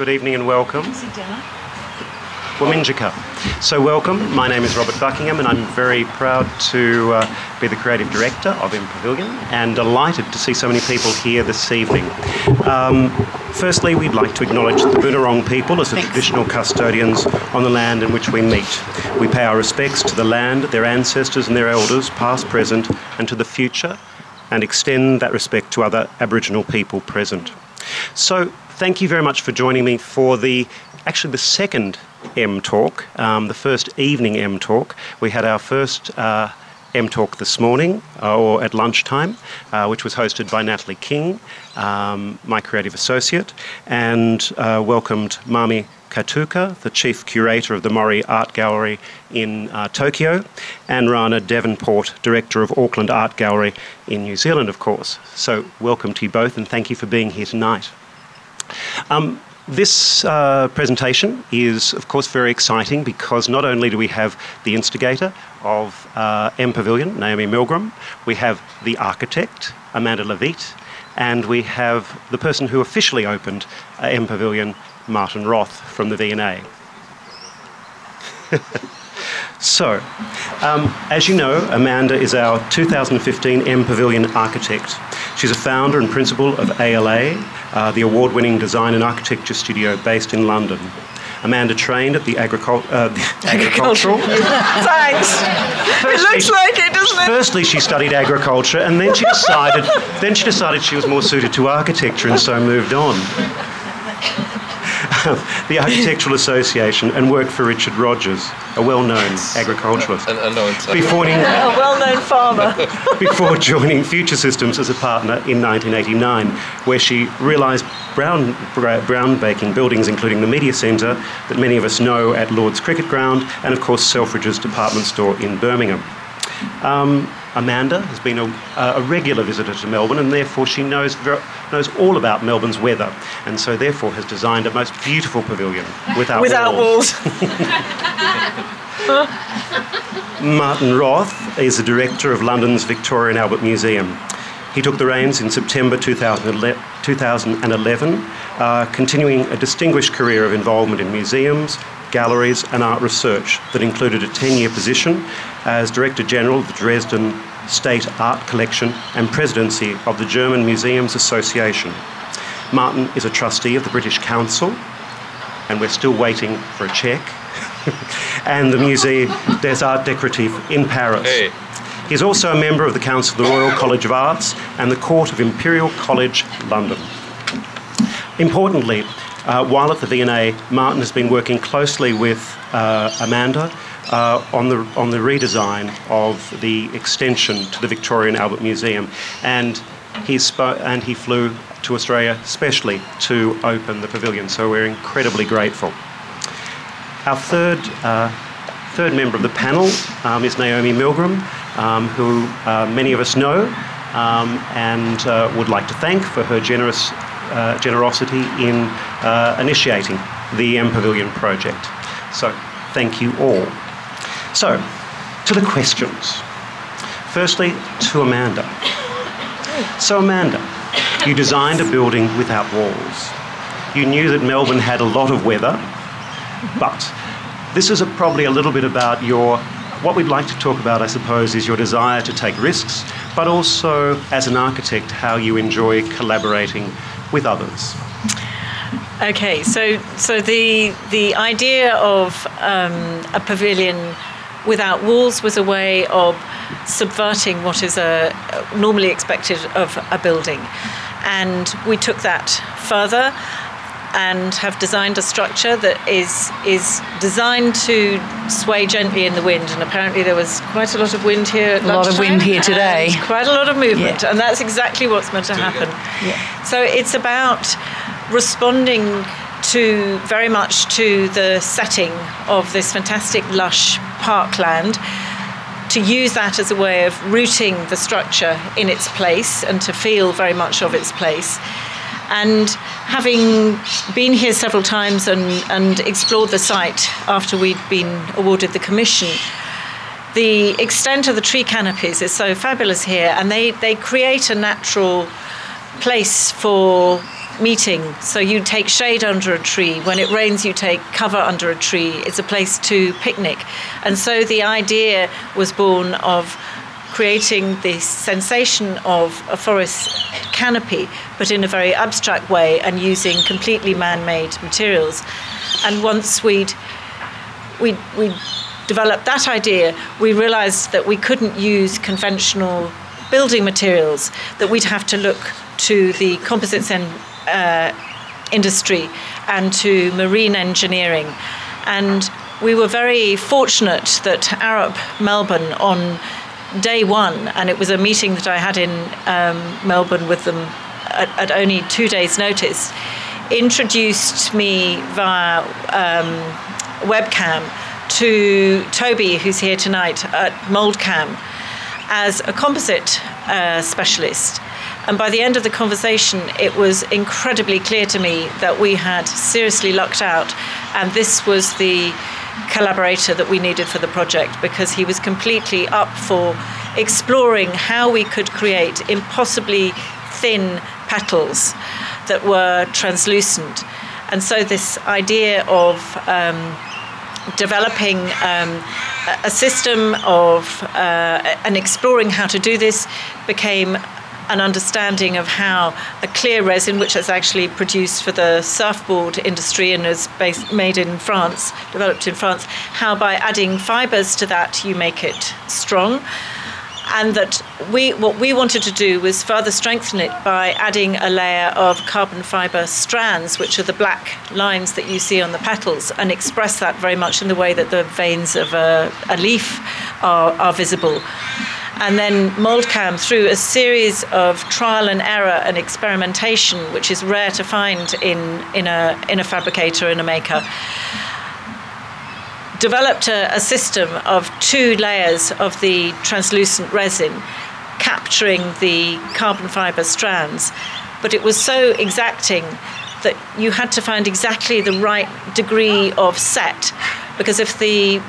Good evening and welcome. So welcome, my name is Robert Buckingham and I'm very proud to be the Creative Director of MPavilion and delighted to see so many people here this evening. Firstly, we'd like to acknowledge the Bunurong people as the traditional custodians on the land in which we meet. We pay our respects to the land, their ancestors and their elders, past, present and to the future, and extend that respect to other Aboriginal people present. So thank you very much for joining me for the second M Talk, the first evening M Talk. We had our first M Talk this morning, or at lunchtime, which was hosted by Natalie King, my creative associate, and welcomed Mami Kataoka, the chief curator of the Mori Art Gallery in Tokyo, and Rhana Devenport, director of Auckland Art Gallery in New Zealand, of course. So welcome to you both and thank you for being here tonight. This presentation is, of course, very exciting because not only do we have the instigator of MPavilion, Naomi Milgram, we have the architect, Amanda Levitt, and we have the person who officially opened MPavilion, Martin Roth from the V&A. So, as you know, Amanda is our 2015 MPavilion architect. She's a founder and principal of ALA, the award-winning design and architecture studio based in London. Amanda trained at the agricultural. Thanks. Firstly, it looks like it, doesn't it? Firstly, she studied agriculture, and then she decided. Then she decided she was more suited to architecture, and so moved on. The Architectural Association, and worked for Richard Rogers, a well-known agriculturalist, a well-known farmer, before joining Future Systems as a partner in 1989, where she realised brown baking buildings, including the media centre that many of us know at Lord's Cricket Ground, and of course Selfridge's department store in Birmingham. Amanda has been a regular visitor to Melbourne, and therefore she knows all about Melbourne's weather, and so therefore has designed a most beautiful pavilion without walls. Martin Roth is the director of London's Victoria and Albert Museum. He took the reins in September 2011, continuing a distinguished career of involvement in museums, galleries and art research that included a 10-year position as Director General of the Dresden State Art Collection and Presidency of the German Museums Association. Martin is a trustee of the British Council, and we're still waiting for a check, and the Musée des Arts Décoratifs in Paris. Hey. He's also a member of the Council of the Royal College of Arts and the Court of Imperial College, London. Importantly, while at the V&A, Martin has been working closely with Amanda on the redesign of the extension to the Victoria and Albert Museum, and he flew to Australia specially to open the pavilion. So we're incredibly grateful. Our third member of the panel is Naomi Milgram, who many of us know and would like to thank for her generosity in initiating the MPavilion project. So thank you all. So, to the questions. Firstly, to Amanda. So Amanda, you designed a building without walls. You knew that Melbourne had a lot of weather, but this is probably a little bit about what we'd like to talk about, I suppose, is your desire to take risks, but also, as an architect, how you enjoy collaborating with others. Okay, so the idea of a pavilion without walls was a way of subverting what is normally expected of a building, and we took that further and have designed a structure that is designed to sway gently in the wind. And apparently there was quite a lot of wind here at lunchtime. A lot of wind here today. Quite a lot of movement. Yeah. And that's exactly what's meant to happen. Yeah. So it's about responding very much to the setting of this fantastic lush parkland, to use that as a way of rooting the structure in its place and to feel very much of its place. And having been here several times and explored the site after we'd been awarded the commission, the extent of the tree canopies is so fabulous here, and they create a natural place for meeting. So you take shade under a tree. When it rains, you take cover under a tree. It's a place to picnic. And so the idea was born of creating the sensation of a forest canopy, but in a very abstract way and using completely man-made materials. And once we developed that idea, we realized that we couldn't use conventional building materials, that we'd have to look to the composites industry and to marine engineering. And we were very fortunate that Arup Melbourne on day one, and it was a meeting that I had in Melbourne with them at only 2 days' notice, introduced me via webcam to Toby, who's here tonight at MouldCAM, as a composite specialist. And by the end of the conversation, it was incredibly clear to me that we had seriously lucked out, and this was the collaborator that we needed for the project, because he was completely up for exploring how we could create impossibly thin petals that were translucent. And so this idea of developing a system of and exploring how to do this became an understanding of how a clear resin, which is actually produced for the surfboard industry and is made in France, developed in France, how by adding fibers to that you make it strong. And that what we wanted to do was further strengthen it by adding a layer of carbon fiber strands, which are the black lines that you see on the petals, and express that very much in the way that the veins of a leaf are visible. And then MouldCAM, through a series of trial and error and experimentation, which is rare to find in a fabricator and a maker, developed a system of two layers of the translucent resin capturing the carbon fiber strands. But it was so exacting that you had to find exactly the right degree of set, because if the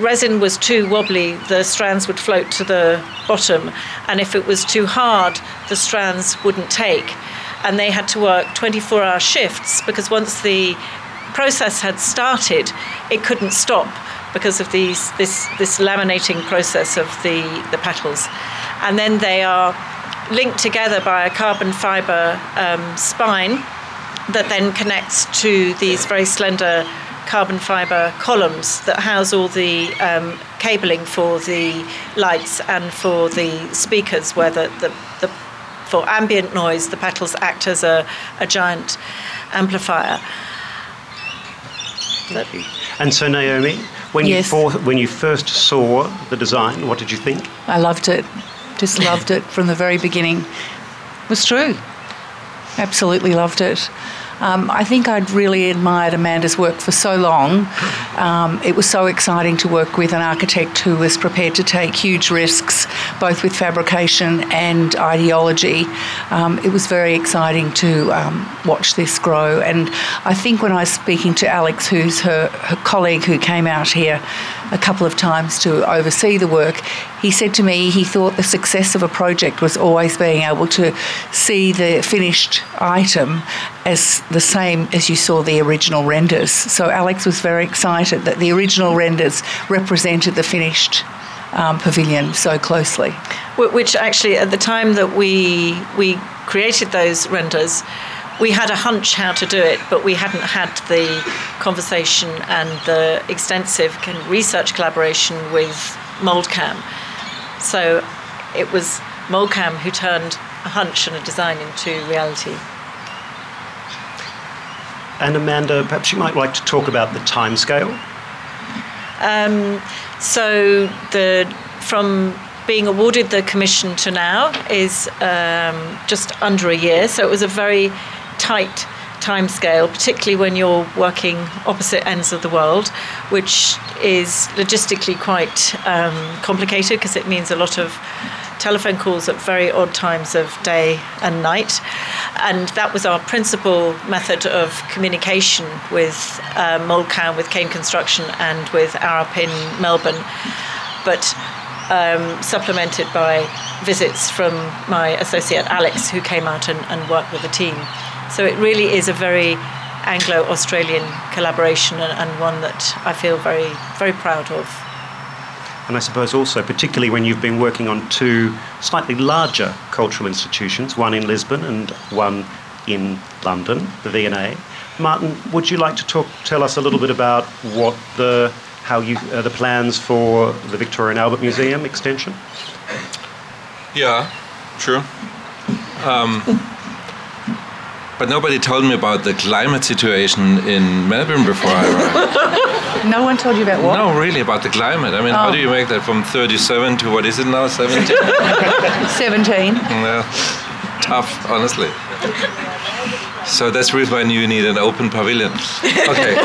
resin was too wobbly, the strands would float to the bottom, and if it was too hard, the strands wouldn't take. And they had to work 24-hour shifts, because once the process had started, it couldn't stop because of this laminating process of the petals. And then they are linked together by a carbon fiber spine that then connects to these very slender carbon fiber columns that house all the cabling for the lights and for the speakers, where for ambient noise the petals act as a giant amplifier. Thank you. And so, Naomi, when you first saw the design, what did you think? I loved it. Just loved it from the very beginning. It was true. Absolutely loved it. I think I'd really admired Amanda's work for so long. It was so exciting to work with an architect who was prepared to take huge risks, both with fabrication and ideology. It was very exciting to watch this grow. And I think when I was speaking to Alex, who's her colleague who came out here a couple of times to oversee the work, he said to me he thought the success of a project was always being able to see the finished item as the same as you saw the original renders. So Alex was very excited that the original renders represented the finished pavilion so closely. Which actually, at the time that we created those renders, we had a hunch how to do it, but we hadn't had the conversation and the extensive research collaboration with MouldCAM. So it was MouldCAM who turned a hunch and a design into reality. And Amanda, perhaps you might like to talk about the timescale. So from being awarded the commission to now is just under a year. So it was a very tight timescale, particularly when you're working opposite ends of the world, which is logistically quite complicated, because it means a lot of telephone calls at very odd times of day and night. And that was our principal method of communication with MouldCAM, with Kane Construction, and with Arup in Melbourne, but supplemented by visits from my associate Alex, who came out and worked with the team. So it really is a very Anglo-Australian collaboration and one that I feel very, very proud of. And I suppose also, particularly when you've been working on two slightly larger cultural institutions, one in Lisbon and one in London, the V&A. Martin, would you like to tell us a little bit about what the plans for the Victoria and Albert Museum extension? Yeah, sure. But nobody told me about the climate situation in Melbourne before I arrived. No one told you about what? No, really, about the climate. I mean, How do you make that from 37 to, what is it now, 17? 17. Yeah, tough, honestly. So that's the reason why you need an open pavilion. Okay.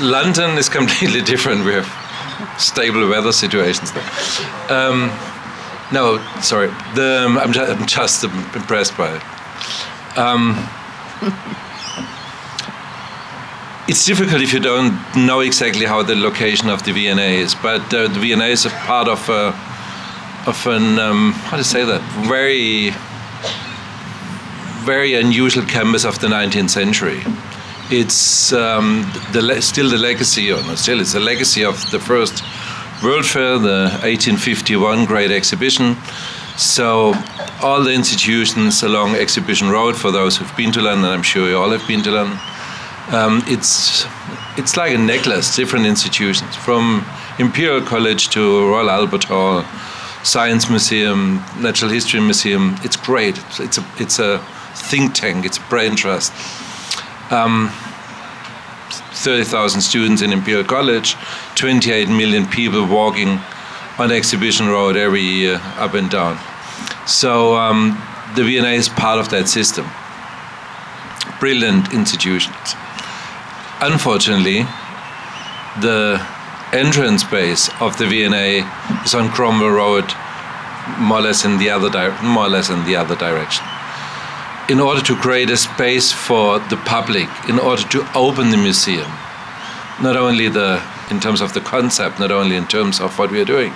London is completely different. We have stable weather situations there. I'm just impressed by it. It's difficult if you don't know exactly how the location of the V&A is, but the V&A is a part of very unusual campus of the 19th century. It's it's a legacy of the first World Fair, the 1851 Great Exhibition. So all the institutions along Exhibition Road, for those who've been to London, I'm sure you all have been to London, it's like a necklace, different institutions, from Imperial College to Royal Albert Hall, Science Museum, Natural History Museum. It's great. It's a think tank, it's a brain trust. 30,000 students in Imperial College, 28 million people walking on Exhibition Road every year, up and down. So the V&A is part of that system. Brilliant institutions. Unfortunately, the entrance base of the V&A is on Cromwell Road, more or less in the other direction. In order to create a space for the public, in order to open the museum, not only in terms of the concept, not only in terms of what we are doing,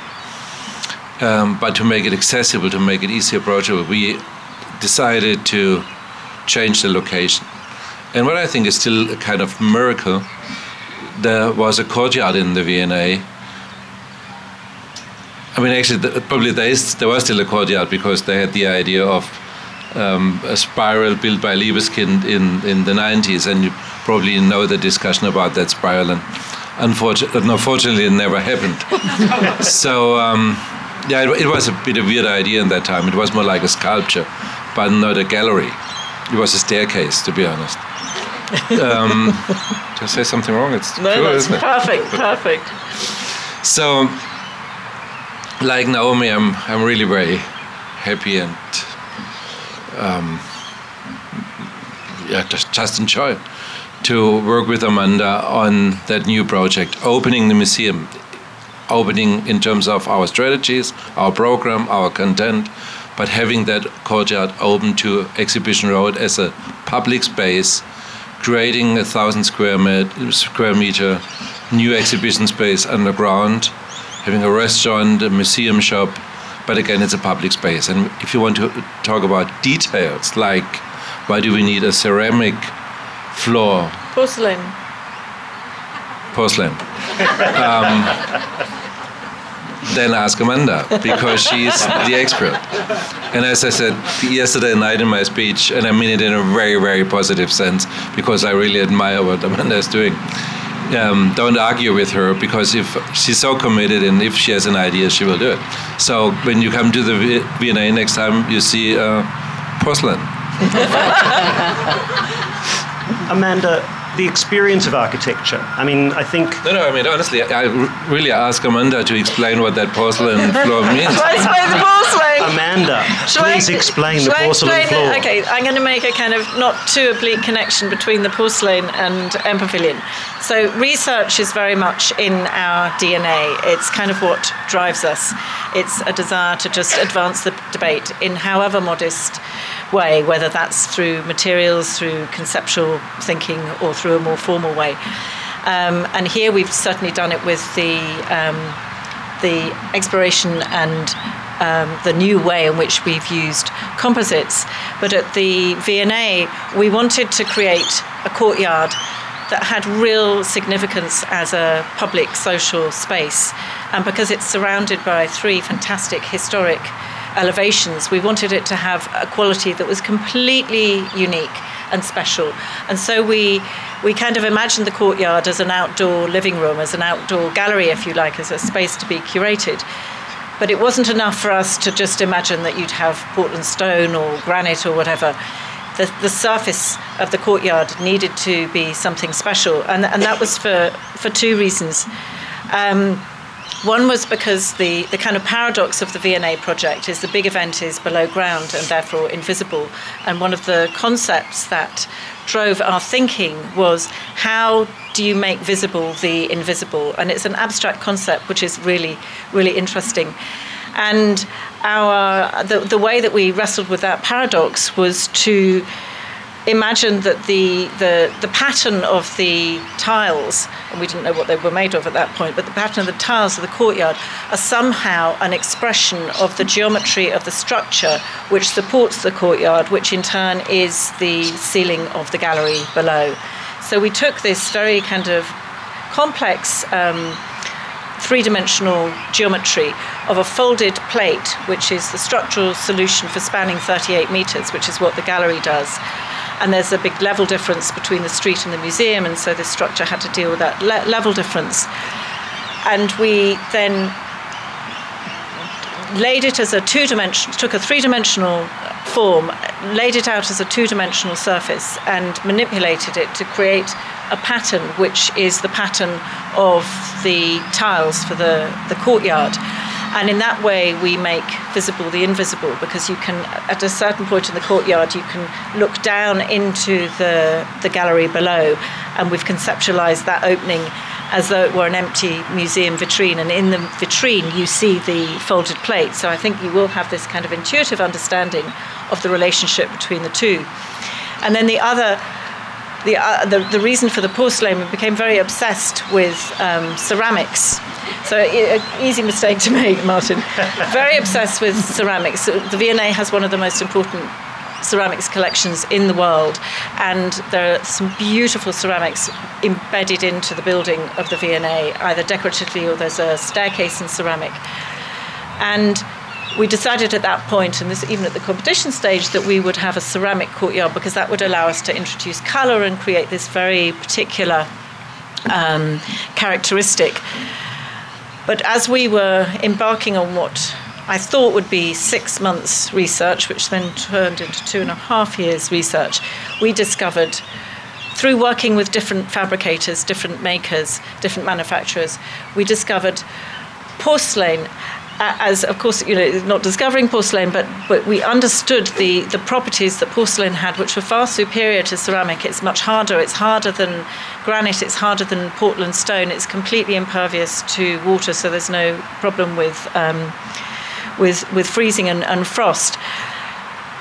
but to make it accessible, to make it easily approachable, we decided to change the location. And what I think is still a kind of miracle, there was a courtyard in the V&A. I mean, actually, probably there was still a courtyard because they had the idea of a spiral built by Liebeskind in the 90s, and you probably know the discussion about that spiral, and unfortunately it never happened. So it was a bit of a weird idea in that time. It was more like a sculpture, but not a gallery. It was a staircase, to be honest. Did I say something wrong? It's perfect. So, like Naomi, I'm really very happy and just enjoy it, to work with Amanda on that new project, opening the museum, opening in terms of our strategies, our program, our content, but having that courtyard open to Exhibition Road as a public space, creating 1,000 square meter new exhibition space underground, having a restaurant, a museum shop. But again, it's a public space. And if you want to talk about details, like why do we need a ceramic floor? Porcelain. Then ask Amanda, because she's the expert. And as I said yesterday night in my speech, and I mean it in a very, very positive sense, because I really admire what Amanda is doing. Don't argue with her, because if she's so committed and if she has an idea, she will do it. So when you come to the V&A next time, you see porcelain. Amanda, the experience of architecture. I mean, I think... No, I mean, honestly, I really ask Amanda to explain what that porcelain floor means. Shall I explain the porcelain? Amanda, please explain the porcelain floor. Okay, I'm going to make a kind of not too oblique connection between the porcelain and MPavilion. So research is very much in our DNA. It's kind of what drives us. It's a desire to just advance the debate in however modest way, whether that's through materials, through conceptual thinking, or through a more formal way. And here we've certainly done it with the exploration and the new way in which we've used composites. But at the V&A, we wanted to create a courtyard that had real significance as a public social space. And because it's surrounded by three fantastic historic elevations, we wanted it to have a quality that was completely unique and special. And so we kind of imagined the courtyard as an outdoor living room, as an outdoor gallery, if you like, as a space to be curated. But it wasn't enough for us to just imagine that you'd have Portland stone or granite or whatever. The surface of the courtyard needed to be something special, and that was for two reasons. One was because the kind of paradox of the V&A project is the big event is below ground and therefore invisible. And one of the concepts that drove our thinking was, how do you make visible the invisible? And it's an abstract concept which is really, really interesting. And the way that we wrestled with that paradox was to imagine that the pattern of the tiles, and we didn't know what they were made of at that point, but the pattern of the tiles of the courtyard are somehow an expression of the geometry of the structure which supports the courtyard, which in turn is the ceiling of the gallery below. So we took this very kind of complex three-dimensional geometry of a folded plate, which is the structural solution for spanning 38 metres, which is what the gallery does. And there's a big level difference between the street and the museum, and so this structure had to deal with that level difference. And we then laid it as a two-dimensional, took a three-dimensional form, laid it out as a two-dimensional surface, and manipulated it to create a pattern, which is the pattern of the tiles for the courtyard. And in that way, we make visible the invisible, because you can, at a certain point in the courtyard, you can look down into the gallery below, and we've conceptualized that opening as though it were an empty museum vitrine, and in the vitrine you see the folded plate. So I think you will have this kind of intuitive understanding of the relationship between the two. And then the other, the reason for the porcelain, we became very obsessed with ceramics. So easy mistake to make, Martin. Very obsessed with ceramics. The V&A has one of the most important ceramics collections in the world, and there are some beautiful ceramics embedded into the building of the V&A, either decoratively or there's a staircase in ceramic. And we decided at that point, and this even at the competition stage, that we would have a ceramic courtyard, because that would allow us to introduce colour and create this very particular characteristic. But as we were embarking on what I thought would be 6 months research, which then turned into 2.5 years research, we discovered, through working with different fabricators, different makers, different manufacturers, we discovered porcelain. As, of course, you know, not discovering porcelain, but we understood the properties that porcelain had, which were far superior to ceramic. It's much harder. It's harder than granite. It's harder than Portland stone. It's completely impervious to water, so there's no problem with freezing and frost.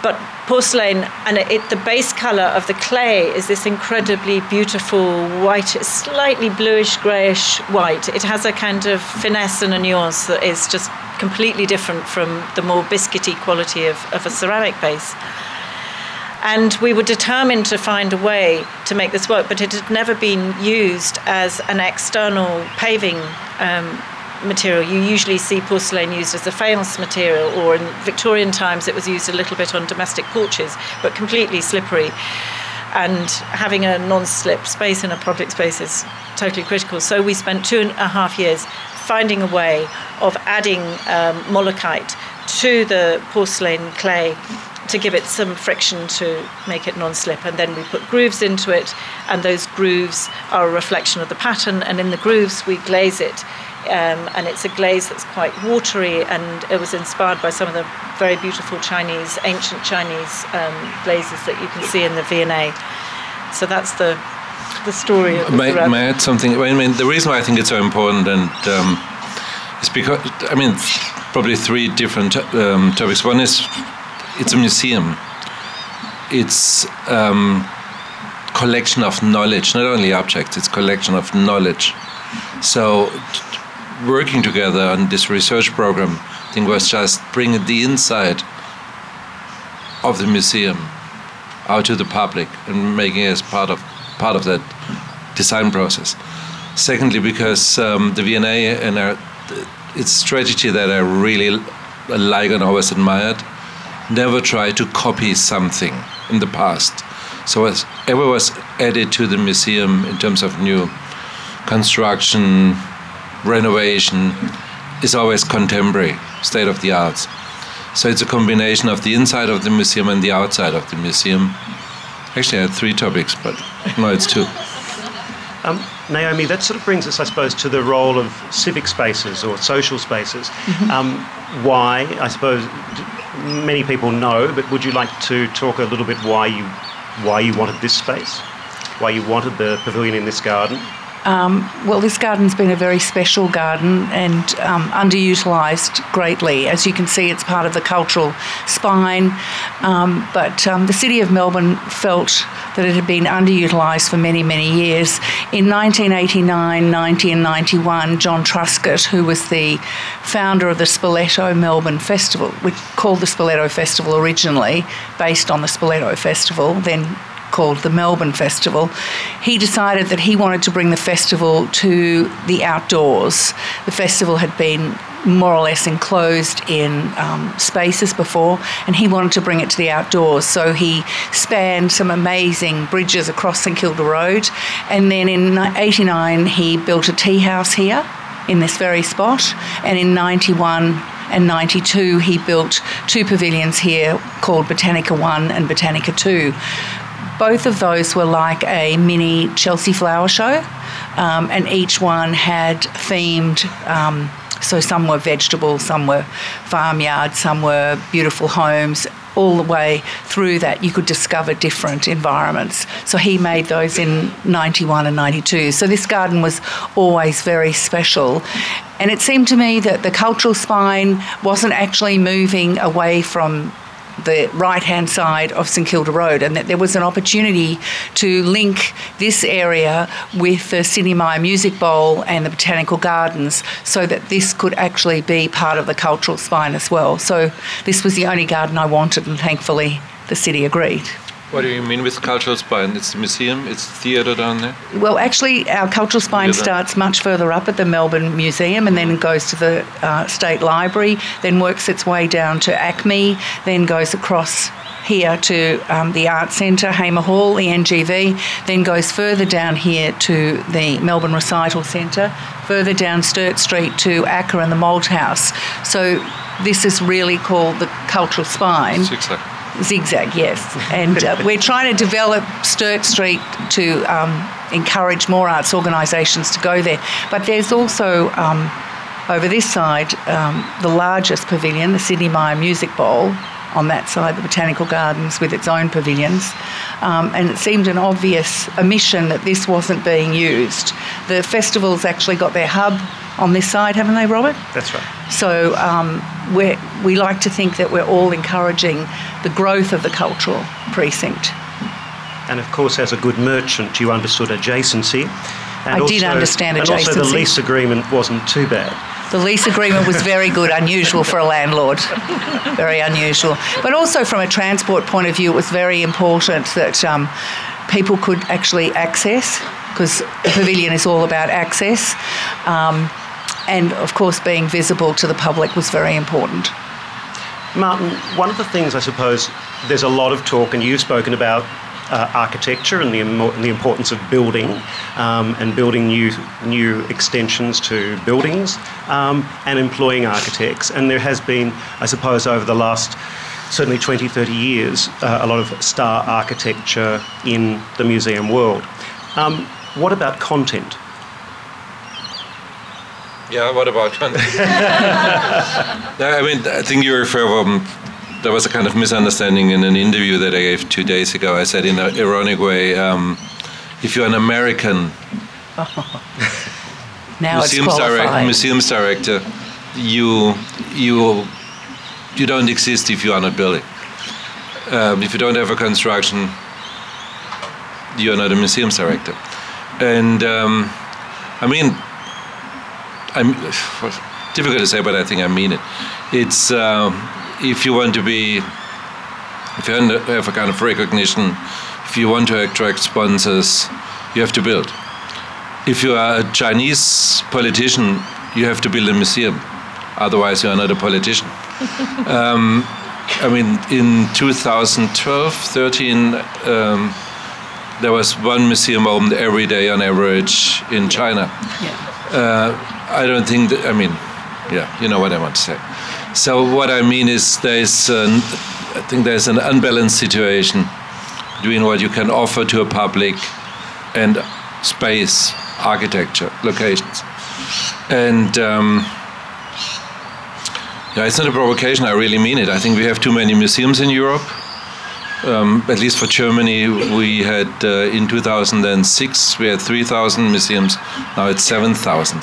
But porcelain, and the base colour of the clay is this incredibly beautiful white, slightly bluish, greyish white. It has a kind of finesse and a nuance that is just completely different from the more biscuity quality of a ceramic base. And we were determined to find a way to make this work, but it had never been used as an external paving material. You usually see porcelain used as a faience material, or in Victorian times it was used a little bit on domestic porches, but completely slippery. And having a non-slip space in a project space is totally critical. So we spent 2.5 years finding a way of adding mollucite to the porcelain clay to give it some friction to make it non-slip, and then we put grooves into it, and those grooves are a reflection of the pattern, and in the grooves we glaze it. And it's a glaze that's quite watery, and it was inspired by some of the very beautiful Chinese, ancient Chinese glazes that you can see in the V&A. So that's the story of the ceramic. May I add something? I mean, the reason why I think it's so important, and it's because, I mean, probably three different topics. One is, it's a museum. It's collection of knowledge, not only objects, it's collection of knowledge. So working together on this research program, thing was just bringing the inside of the museum out to the public and making it as part of that design process. Secondly, because the V&A and its strategy that I really like and always admired, never try to copy something in the past. So whatever was added to the museum in terms of new construction, renovation, is always contemporary, state of the arts. So it's a combination of the inside of the museum and the outside of the museum. Actually, I had three topics, but no, it's two. Naomi, that sort of brings us, I suppose, to the role of civic spaces or social spaces. Mm-hmm. Why, I suppose, many people know, but would you like to talk a little bit why you wanted this space? Why you wanted the pavilion in this garden? Well, this garden's been a very special garden and underutilised greatly. As you can see, it's part of the cultural spine, but the City of Melbourne felt that it had been underutilised for many, many years. In 1989, 90 and 91, John Truscott, who was the founder of the Spoleto Melbourne Festival, which called the Spoleto Festival originally, based on the Spoleto Festival, then called the Melbourne Festival, he decided that he wanted to bring the festival to the outdoors. The festival had been more or less enclosed in spaces before, and he wanted to bring it to the outdoors. So he spanned some amazing bridges across St Kilda Road, and then in 89 he built a tea house here in this very spot, and in 91 and 92 he built two pavilions here called Botanica 1 and Botanica 2. Both of those were like a mini Chelsea flower show, and each one had themed, so some were vegetables, some were farmyards, some were beautiful homes. All the way through that you could discover different environments. So he made those in 91 and 92. So this garden was always very special. And it seemed to me that the cultural spine wasn't actually moving away from the right-hand side of St Kilda Road, and that there was an opportunity to link this area with the Sidney Myer Music Bowl and the Botanical Gardens, so that this could actually be part of the cultural spine as well. So this was the only garden I wanted, and thankfully the city agreed. What do you mean with cultural spine? It's the museum, it's the theatre down there? Well, actually, our cultural spine starts much further up at the Melbourne Museum and then goes to the State Library, then works its way down to ACME, then goes across here to the Art Centre, Hamer Hall, ENGV, then goes further down here to the Melbourne Recital Centre, further down Sturt Street to ACCA and the Mould House. So this is really called the cultural spine. Exactly. Zigzag, yes. And we're trying to develop Sturt Street to encourage more arts organisations to go there. But there's also, over this side, the largest pavilion, the Sidney Myer Music Bowl. On that side, the Botanical Gardens with its own pavilions. And it seemed an obvious omission that this wasn't being used. The festival's actually got their hub on this side, haven't they, Robert? That's right. So we like to think that we're all encouraging the growth of the cultural precinct. And of course, as a good merchant, you understood adjacency. And I did understand adjacency. And also the lease agreement wasn't too bad. The lease agreement was very good, unusual for a landlord, very unusual. But also from a transport point of view, it was very important that people could actually access, because the pavilion is all about access. And, of course, being visible to the public was very important. Martin, one of the things, I suppose, there's a lot of talk, and you've spoken about architecture and the importance of building and building new extensions to buildings and employing architects. And there has been, I suppose, over the last certainly 20, 30 years, a lot of star architecture in the museum world. What about content? Yeah, what about content? No, I mean, I think you refer there was a kind of misunderstanding in an interview that I gave 2 days ago. I said in an ironic way, if you're an American now museums director, you don't exist if you are not building. If you don't have a construction, you're not a museums director. And I mean, difficult to say, but I think I mean it. it's if you want to be, if you want to have a kind of recognition, if you want to attract sponsors, you have to build. If you are a Chinese politician, you have to build a museum. Otherwise, you are not a politician. I mean, in 2012, 13, there was one museum opened every day on average in China. Yeah. I don't think that, I mean, yeah, you know what I want to say. So what I mean is I think there's an unbalanced situation between what you can offer to a public and space, architecture, locations. And yeah, it's not a provocation, I really mean it. I think we have too many museums in Europe. At least for Germany, we had in 2006, we had 3,000 museums. Now it's 7,000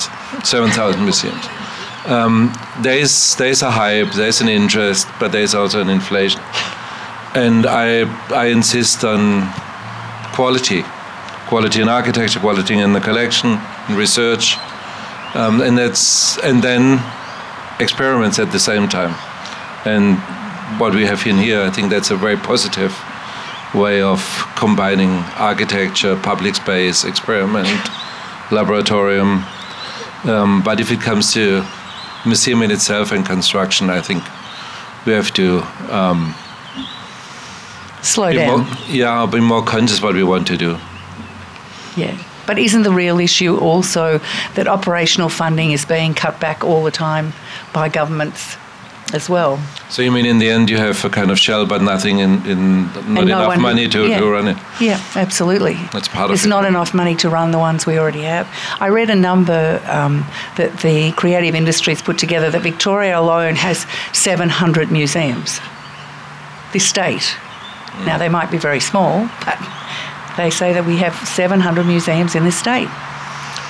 museums. There's a hype, there's an interest, but there's also an inflation. And I insist on quality in architecture, quality in the collection, in research, and then experiments at the same time. And what we have in here, I think that's a very positive way of combining architecture, public space, experiment, laboratorium. But if it comes to museum in itself and construction, I think we have to slow down. Be more conscious what we want to do. Yeah, but isn't the real issue also that operational funding is being cut back all the time by governments as well? So you mean in the end you have a kind of shell, but nothing enough money to run it? Yeah, absolutely. That's part of it. It's not enough money to run the ones we already have. I read a number that the creative industries put together that Victoria alone has 700 museums. This state. Mm. Now they might be very small, but they say that we have 700 museums in this state.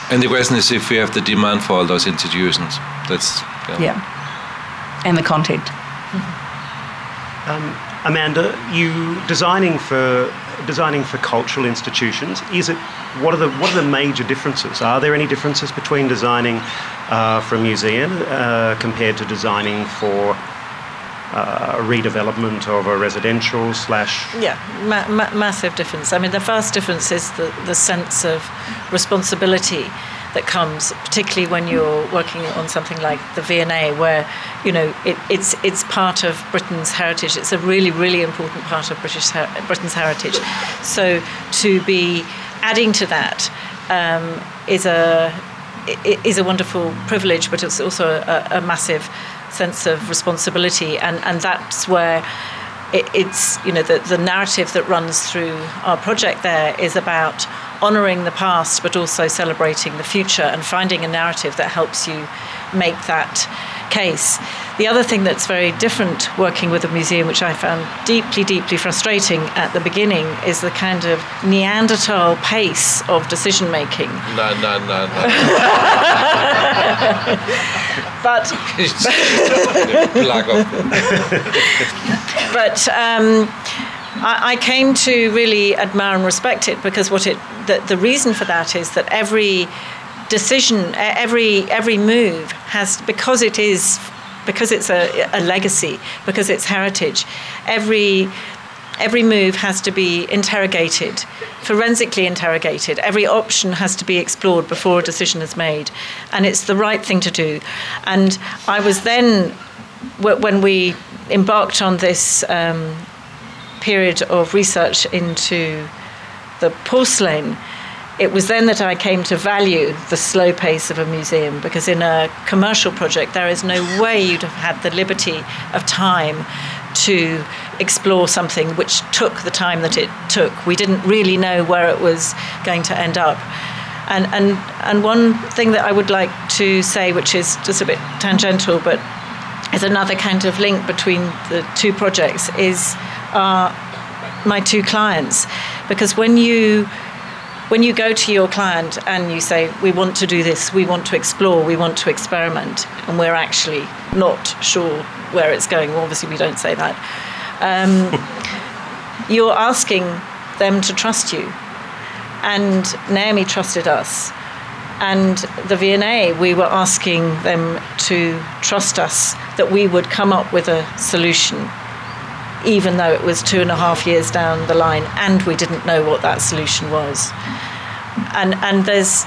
And the question is if we have the demand for all those institutions. That's and the content. Mm-hmm. Amanda, you designing for cultural institutions. What are the major differences? Are there any differences between designing for a museum compared to designing for a redevelopment of a residential / massive difference. I mean, the first difference is the sense of responsibility that comes, particularly when you're working on something like the V&A, where it's part of Britain's heritage. It's a really, really important part of Britain's heritage. So to be adding to that is a wonderful privilege, but it's also a massive sense of responsibility, and that's where it's the narrative that runs through our project there is about honouring the past but also celebrating the future and finding a narrative that helps you make that case. The other thing that's very different working with a museum, which I found deeply, deeply frustrating at the beginning, is the kind of Neanderthal pace of decision making. No. I came to really admire and respect it, because the reason for that is that every decision, every move has, because it's a legacy, because it's heritage, every move has to be interrogated, forensically interrogated. Every option has to be explored before a decision is made. And it's the right thing to do. And I was then, when we embarked on this period of research into the porcelain, it was then that I came to value the slow pace of a museum, because in a commercial project there is no way you'd have had the liberty of time to explore something which took the time that it took. We didn't really know where it was going to end up. And one thing that I would like to say, which is just a bit tangential, but is another kind of link between the two projects, is my two clients. Because when you go to your client and you say, we want to do this, we want to explore, we want to experiment, and we're actually not sure where it's going, well, obviously we don't say that, you're asking them to trust you. And Naomi trusted us. And the V&A, we were asking them to trust us that we would come up with a solution, even though it was 2.5 years down the line and we didn't know what that solution was. And there's,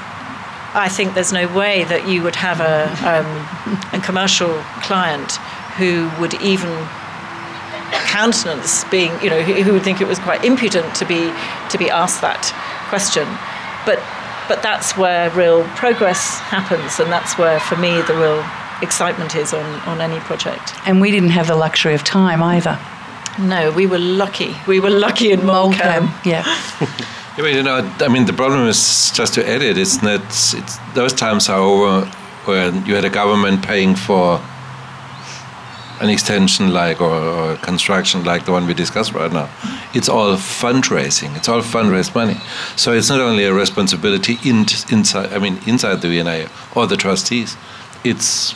I think there's no way that you would have a commercial client who would even countenance being, you know, who would think it was quite impudent to be asked that question. But that's where real progress happens, and that's where, for me, the real excitement is on any project. And we didn't have the luxury of time either. No, we were lucky. We were lucky in MouldCAM. Yeah. The problem is, just to add it, is that those times are over when you had a government paying for an extension or a construction like the one we discussed right now. It's all fundraising. It's all fundraised money. So it's not only a responsibility inside the V&A or the trustees. It's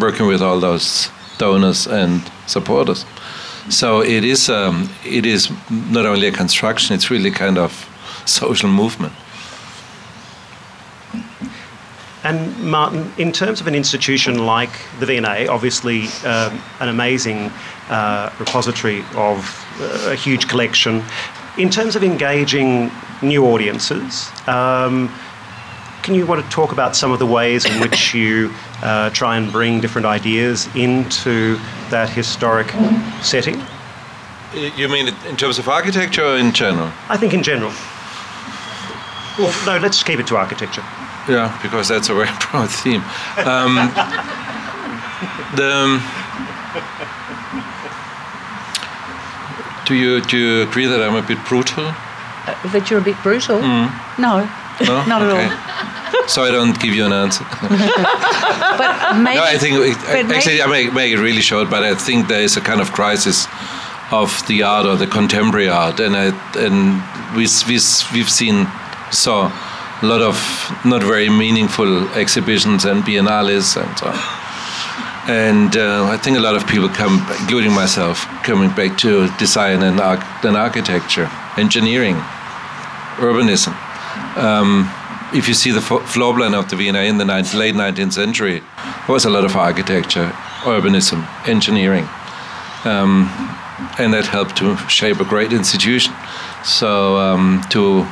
working with all those donors and supporters. So it is not only a construction. It's really kind of social movement. And Martin, in terms of an institution like the V&A, obviously an amazing repository of a huge collection, in terms of engaging new audiences, can you want to talk about some of the ways in which you try and bring different ideas into that historic setting? You mean in terms of architecture or in general? I think in general. Well, no, let's keep it to architecture. Yeah, because that's a very broad theme. Do you agree that I'm a bit brutal? That you're a bit brutal? Mm. No, not okay. At all. So I don't give you an answer. But maybe, no, I think I make it really short. But I think there is a kind of crisis of the art, or the contemporary art, and we've seen. A lot of not very meaningful exhibitions and biennales and so on. And I think a lot of people come, including myself, coming back to design and architecture, engineering, urbanism. If you see the floor plan of the V&A in the late 19th century, there was a lot of architecture, urbanism, engineering. And that helped to shape a great institution. So to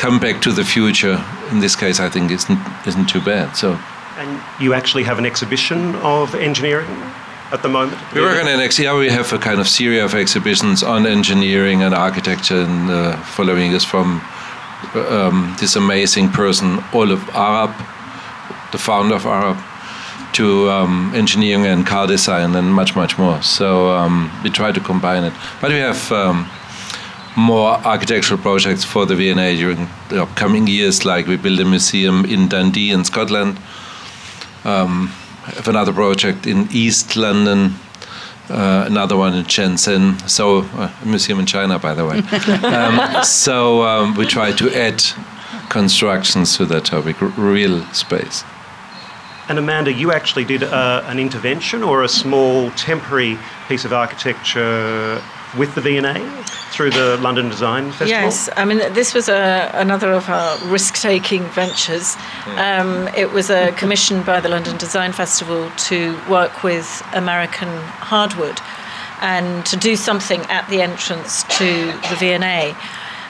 come back to the future, in this case, I think isn't too bad. So, and you actually have an exhibition of engineering at the moment? We work on an exhibition. Yeah, we have a kind of series of exhibitions on engineering and architecture, and following is from this amazing person, Arup, the founder of Arup, to engineering and car design and much, much more. So we try to combine it. But we have more architectural projects for the V&A during the upcoming years, like we build a museum in Dundee in Scotland, have another project in East London, another one in Shenzhen, so a museum in China, by the way. So we try to add constructions to that topic, real space. And Amanda, you actually did an intervention or a small temporary piece of architecture with the V&A through the London Design Festival? Yes, this was another of our risk-taking ventures. It was a commission by the London Design Festival to work with American hardwood and to do something at the entrance to the V&A.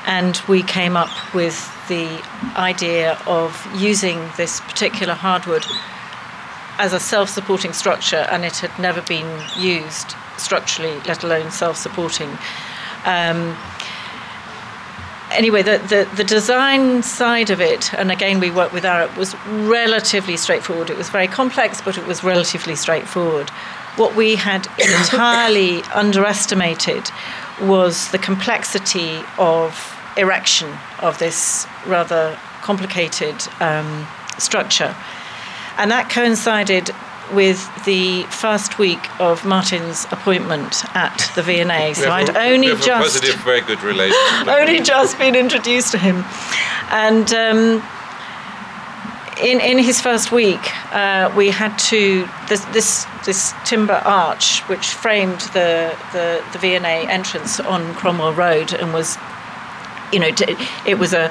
And we came up with the idea of using this particular hardwood as a self-supporting structure, and it had never been used structurally, let alone self-supporting. Anyway, the design side of it, and again we worked with Arup, was relatively straightforward. It was very complex, but it was relatively straightforward. What we had entirely underestimated was the complexity of erection of this rather complicated structure. And that coincided with the first week of Martin's appointment at the V&A. So I'd only just been introduced to him. And in his first week, we had to, this timber arch, which framed the V&A entrance on Cromwell Road and was it was a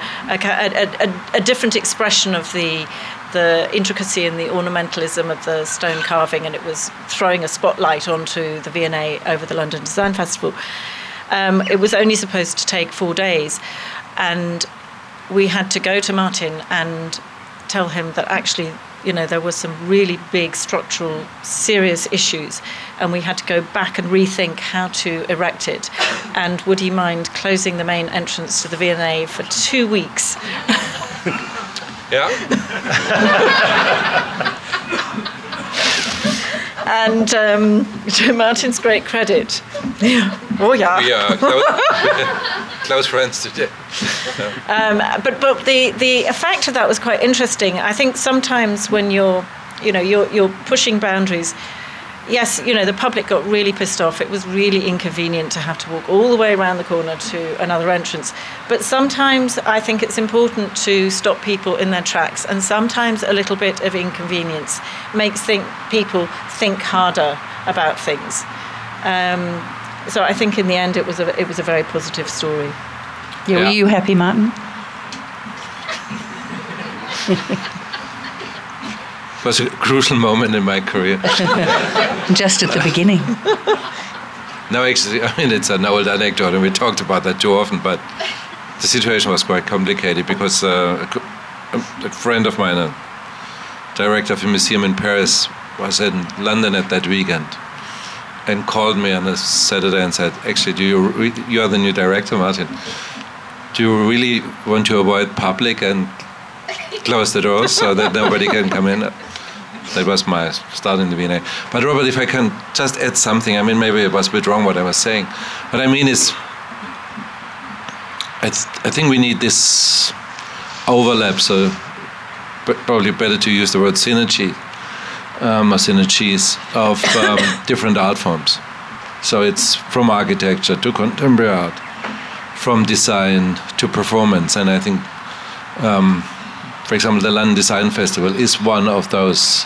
different expression of the intricacy and the ornamentalism of the stone carving, and it was throwing a spotlight onto the V&A over the London Design Festival. It was only supposed to take 4 days, and we had to go to Martin and tell him that actually, there were some really big structural, serious issues, and we had to go back and rethink how to erect it. And would he mind closing the main entrance to the V&A for 2 weeks? Yeah. And to Martin's great credit, close friends today. But the effect of that was quite interesting. I think sometimes when you're pushing boundaries, yes, the public got really pissed off. It was really inconvenient to have to walk all the way around the corner to another entrance. But sometimes I think it's important to stop people in their tracks, and sometimes a little bit of inconvenience makes people think harder about things. So I think in the end it was a very positive story. Yeah. Were you happy, Martin? It was a crucial moment in my career. Just at the beginning. No, actually, it's an old anecdote, and we talked about that too often, but the situation was quite complicated because a friend of mine, a director of a museum in Paris, was in London at that weekend and called me on a Saturday and said, actually, you are the new director, Martin. Do you really want to avoid public and close the doors so that nobody can come in? That was my start in the V&A. But Robert, if I can just add something, maybe it was a bit wrong what I was saying. What I mean is, I think we need this overlap, so probably better to use the word synergy, or synergies of different art forms. So it's from architecture to contemporary art, from design to performance, and I think for example, the London Design Festival is one of those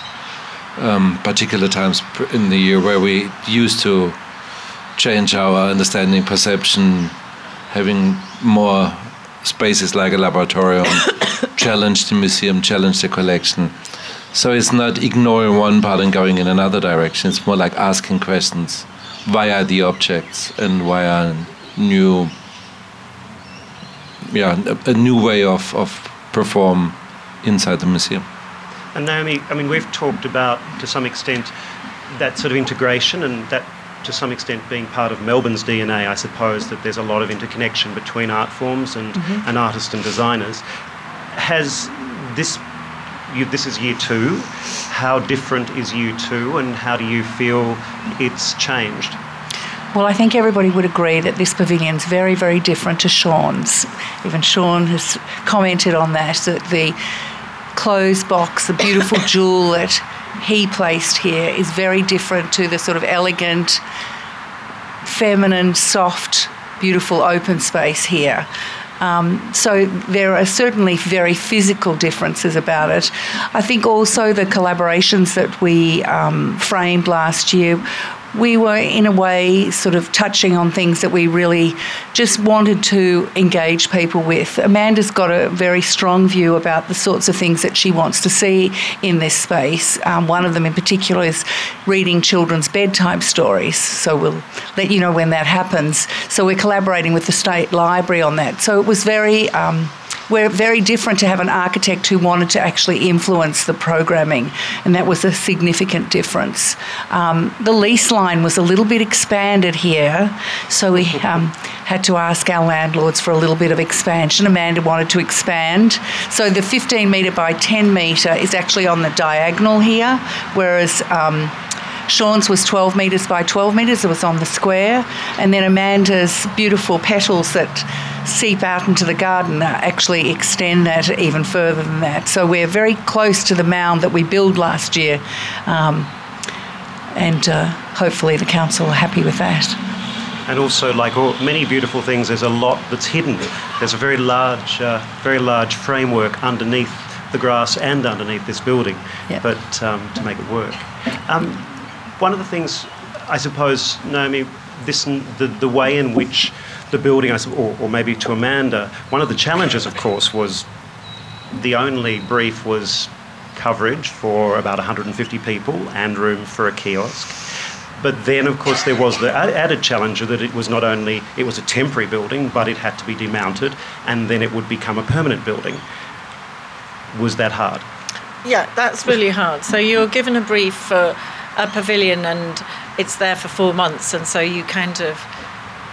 particular times in the year where we used to change our understanding, perception, having more spaces like a laboratorium, challenge the museum, challenge the collection. So it's not ignoring one part and going in another direction. It's more like asking questions via the objects and via a new way of perform inside the museum. And Naomi, we've talked about, to some extent, that sort of integration, and that, to some extent, being part of Melbourne's DNA, I suppose, that there's a lot of interconnection between art forms and artists and designers. Has this is year two, how different is year two, and how do you feel it's changed? Well, I think everybody would agree that this pavilion's very, very different to Sean's. Even Sean has commented on that the closed box, the beautiful jewel that he placed here is very different to the sort of elegant, feminine, soft, beautiful open space here. So there are certainly very physical differences about it. I think also the collaborations that we framed last year, we were in a way sort of touching on things that we really just wanted to engage people with. Amanda's got a very strong view about the sorts of things that she wants to see in this space. One of them in particular is reading children's bedtime stories. So we'll let you know when that happens. So we're collaborating with the State Library on that. So it was very... We're very different to have an architect who wanted to actually influence the programming, and that was a significant difference. The lease line was a little bit expanded here, so we had to ask our landlords for a little bit of expansion. Amanda wanted to expand. So the 15 metre by 10 metre is actually on the diagonal here, whereas... Sean's was 12 metres by 12 metres, it was on the square, and then Amanda's beautiful petals that seep out into the garden actually extend that even further than that. So we're very close to the mound that we built last year, and hopefully the council are happy with that. And also, like many beautiful things, there's a lot that's hidden. There's a very large framework underneath the grass and underneath this building, yep. But to make it work. One of the things, I suppose, Naomi, this, the way in which the building, or maybe to Amanda, one of the challenges, of course, was the only brief was coverage for about 150 people and room for a kiosk. But then, of course, there was the added challenge that it was not only, it was a temporary building, but it had to be demounted, and then it would become a permanent building. Was that hard? Yeah, that's really hard. So you're given a brief for a pavilion and it's there for 4 months, and so you kind of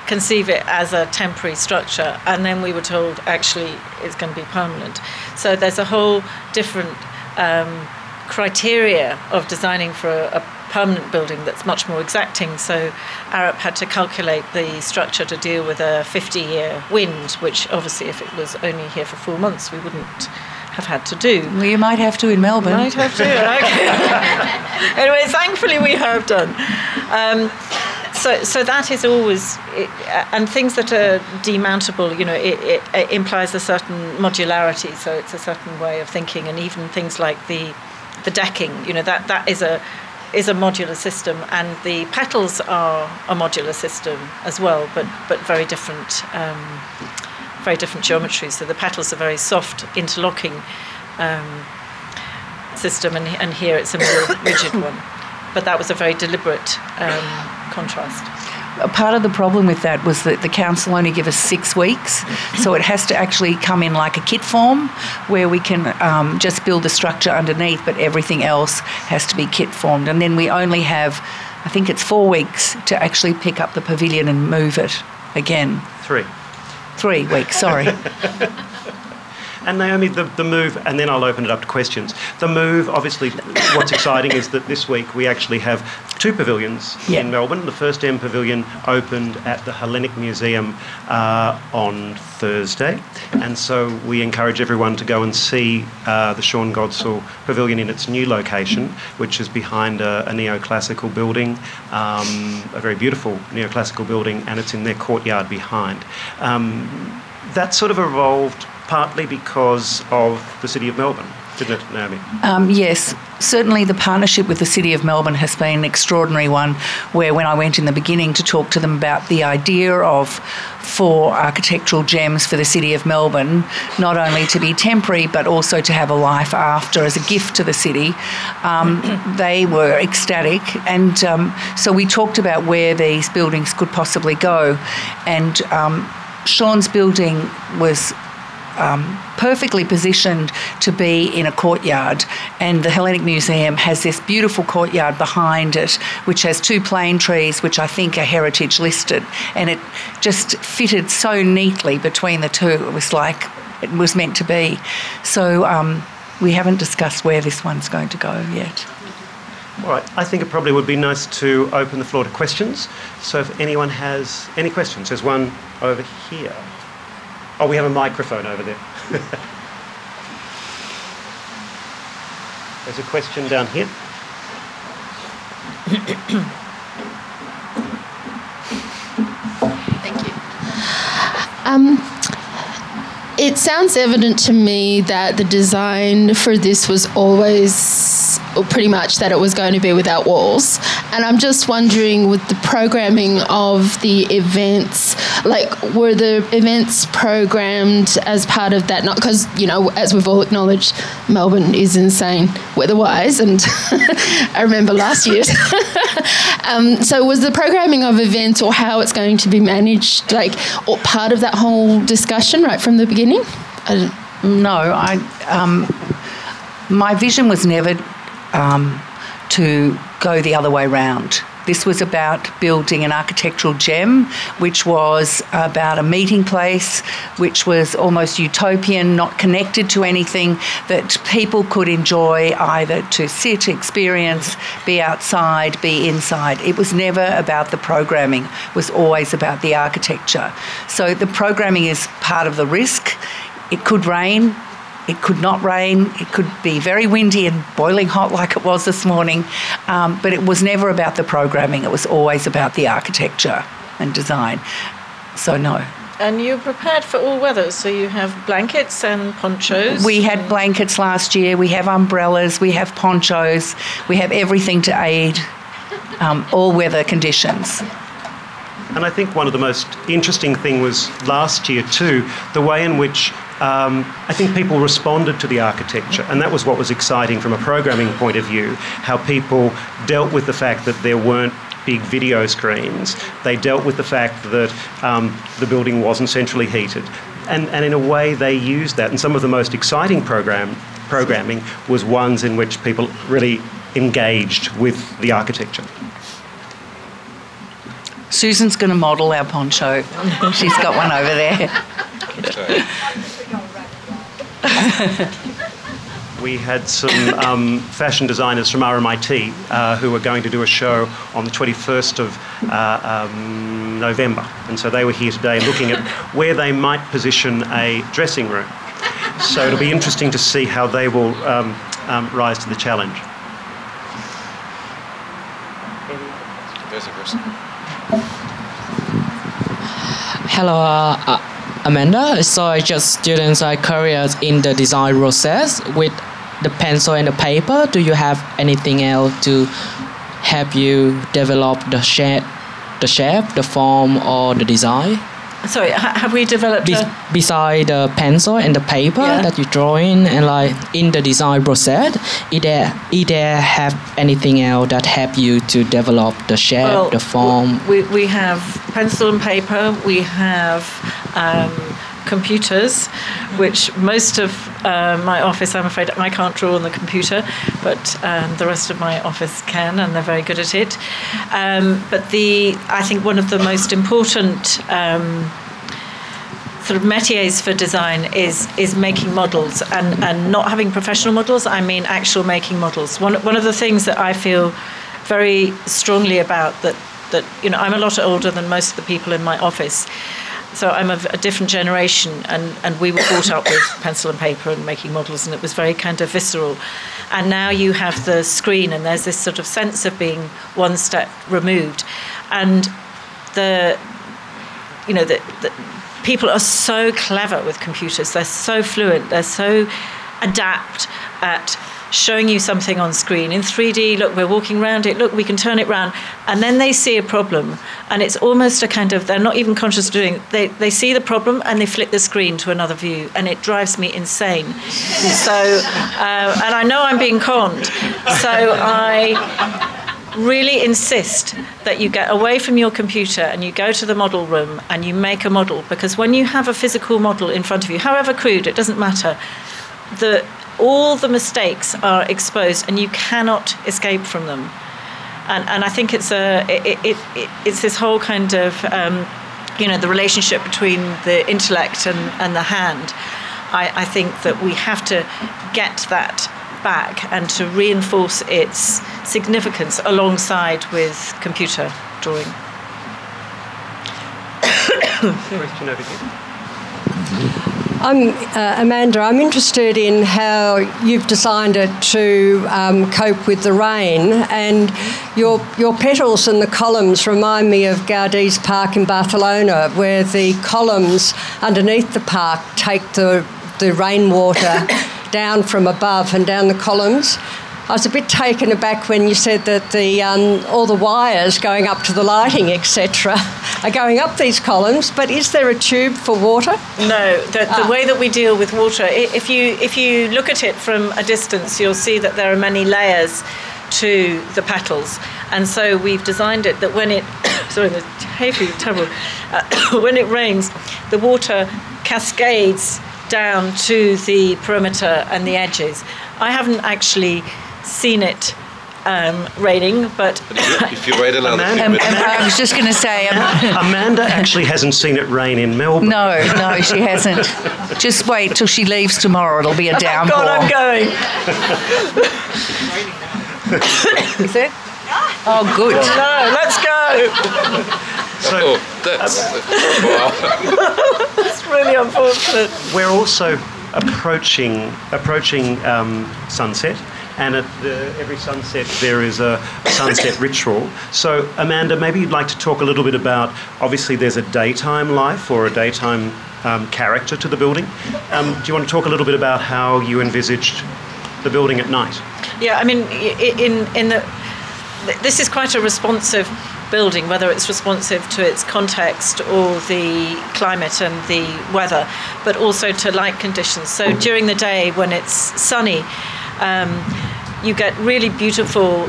conceive it as a temporary structure, and then we were told actually it's going to be permanent. So there's a whole different criteria of designing for a permanent building that's much more exacting. So Arup had to calculate the structure to deal with a 50-year wind, which obviously if it was only here for 4 months we wouldn't have had to do. Well, you might have to in Melbourne. Might have to. Okay. Anyway, thankfully we have done. So that is always, and things that are demountable, you know, it implies a certain modularity. So it's a certain way of thinking, and even things like the decking, you know, that is a modular system, and the petals are a modular system as well, but very different. Very different geometry. So the petals are very soft, interlocking system, and here it's a more rigid one. But that was a very deliberate contrast. Part of the problem with that was that the council only give us 6 weeks, so it has to actually come in like a kit form where we can just build the structure underneath, but everything else has to be kit formed. And then we only have, I think it's 4 weeks to actually pick up the pavilion and move it again. 3 weeks, sorry. And Naomi, the move, and then I'll open it up to questions. The move, obviously, what's exciting is that this week we actually have two pavilions in Melbourne. The first M Pavilion opened at the Hellenic Museum on Thursday, and so we encourage everyone to go and see the Sean Godsell Pavilion in its new location, which is behind a neoclassical building, a very beautiful neoclassical building, and it's in their courtyard behind. That sort of evolved partly because of the City of Melbourne, didn't it, Naomi? Yes, certainly the partnership with the City of Melbourne has been an extraordinary one, where when I went in the beginning to talk to them about the idea of 4 architectural gems for the City of Melbourne, not only to be temporary but also to have a life after as a gift to the city, they were ecstatic. And so we talked about where these buildings could possibly go, and Sean's building was perfectly positioned to be in a courtyard, and the Hellenic Museum has this beautiful courtyard behind it which has 2 plane trees which I think are heritage listed, and it just fitted so neatly between the two. It was like it was meant to be. So we haven't discussed where this one's going to go yet. All right, I think it probably would be nice to open the floor to questions. So if anyone has any questions, there's one over here. Oh, we have a microphone over there. There's a question down here. Thank you. It sounds evident to me that the design for this was always, or pretty much, that it was going to be without walls. And I'm just wondering, with the programming of the events, like, were the events programmed as part of that? Not because, you know, as we've all acknowledged, Melbourne is insane weather-wise, and I remember last year. So was the programming of events or how it's going to be managed, like, or part of that whole discussion right from the beginning? My vision was never to go the other way round. This was about building an architectural gem, which was about a meeting place, which was almost utopian, not connected to anything, that people could enjoy, either to sit, experience, be outside, be inside. It was never about the programming. It was always about the architecture. So the programming is part of the risk. It could rain. It could not rain. It could be very windy and boiling hot like it was this morning. But it was never about the programming. It was always about the architecture and design. So, no. And you're prepared for all weathers, so you have blankets and ponchos? We had blankets last year. We have umbrellas. We have ponchos. We have everything to aid all weather conditions. And I think one of the most interesting things was last year too, the way in which I think people responded to the architecture, and that was what was exciting from a programming point of view, how people dealt with the fact that there weren't big video screens. They dealt with the fact that the building wasn't centrally heated. And in a way, they used that. And some of the most exciting programming was ones in which people really engaged with the architecture. Susan's going to model our poncho. She's got one over there. We had some fashion designers from RMIT who were going to do a show on the 21st of November. And so they were here today looking at where they might position a dressing room. So it'll be interesting to see how they will rise to the challenge. There's a person. Hello, Amanda. So I just students are careers in the design process with the pencil and the paper. Do you have anything else to help you develop the shape, the form, or the design? Sorry, have we developed beside the pencil and the paper that you draw in, and like in the design process, either have anything else that help you to develop the shape, the form? We have pencil and paper. We have computers, which most of my office, I'm afraid, I can't draw on the computer, but the rest of my office can, and they're very good at it. But I think one of the most important sort of métiers for design is making models, and not having professional models. I mean, actual making models. One of the things that I feel very strongly about that you know, I'm a lot older than most of the people in my office. So I'm of a different generation, and we were brought up with pencil and paper and making models, and it was very kind of visceral. And now you have the screen, and there's this sort of sense of being one step removed. And the people are so clever with computers. They're so fluent. They're so adept at showing you something on screen in 3D. Look, we're walking around it. Look, we can turn it round. And then they see a problem, and it's almost a kind of, they're not even conscious of doing. They see the problem and they flip the screen to another view, and it drives me insane. So, and I know I'm being conned. So I really insist that you get away from your computer and you go to the model room and you make a model, because when you have a physical model in front of you, however crude, it doesn't matter. All the mistakes are exposed, and you cannot escape from them. And I think it's this whole kind of the relationship between the intellect and the hand. I think that we have to get that back and to reinforce its significance alongside with computer drawing. Question over here. I'm Amanda. I'm interested in how you've designed it to cope with the rain, and your petals and the columns remind me of Gaudí's park in Barcelona, where the columns underneath the park take the rainwater down from above and down the columns. I was a bit taken aback when you said that the all the wires going up to the lighting, etc., are going up these columns. But is there a tube for water? No. The way that we deal with water, if you look at it from a distance, you'll see that there are many layers to the petals, and so we've designed it that when it when it rains, the water cascades down to the perimeter and the edges. I haven't actually seen it raining, but if you wait another few minutes. I was just going to say, Amanda actually hasn't seen it rain in Melbourne. No, she hasn't. Just wait till she leaves tomorrow; it'll be a downpour. Oh God, I'm going. Is it? Oh, good. No, let's go. That's really unfortunate. We're also approaching sunset, and at every sunset there is a sunset ritual. So, Amanda, maybe you'd like to talk a little bit about, obviously there's a daytime life or a daytime character to the building. Do you want to talk a little bit about how you envisaged the building at night? Yeah, I mean, this is quite a responsive building, whether it's responsive to its context or the climate and the weather, but also to light conditions. So during the day when it's sunny, you get really beautiful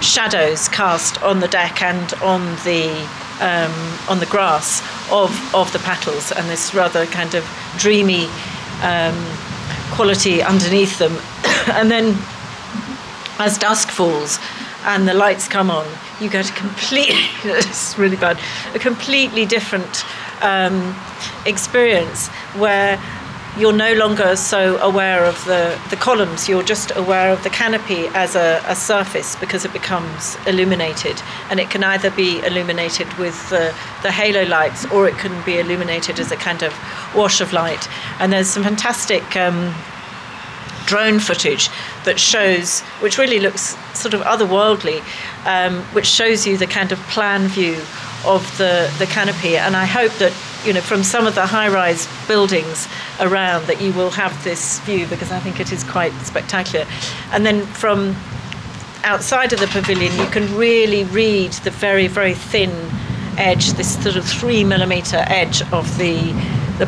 shadows cast on the deck and on the grass of the petals, and this rather kind of dreamy quality underneath them. And then as dusk falls and the lights come on, you get a completely completely different experience where you're no longer so aware of the columns, you're just aware of the canopy as a surface, because it becomes illuminated, and it can either be illuminated with the halo lights, or it can be illuminated as a kind of wash of light. And there's some fantastic drone footage that shows, which really looks sort of otherworldly, which shows you the kind of plan view of the canopy. And I hope that, you know, from some of the high-rise buildings around, that you will have this view, because I think it is quite spectacular. And then from outside of the pavilion, you can really read the very, very thin edge, this sort of 3mm edge of the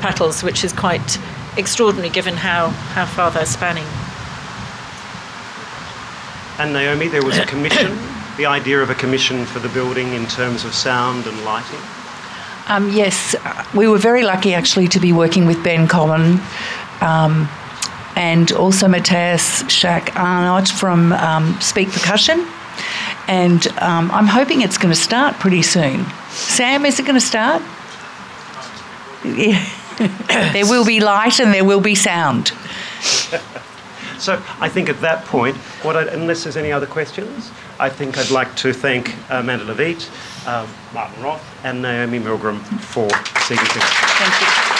petals, which is quite extraordinary given how far they're spanning. And Naomi, there was a commission, the idea of a commission for the building in terms of sound and lighting. Yes, we were very lucky actually to be working with Ben Common and also Matthias Schack-Arnott from Speak Percussion, and I'm hoping it's going to start pretty soon. Sam, is it going to start? Yeah. There will be light and there will be sound. So I think at that point, unless there's any other questions, I think I'd like to thank Amanda Levitt, Martin Roth and Naomi Milgram for speaking to us. Thank you.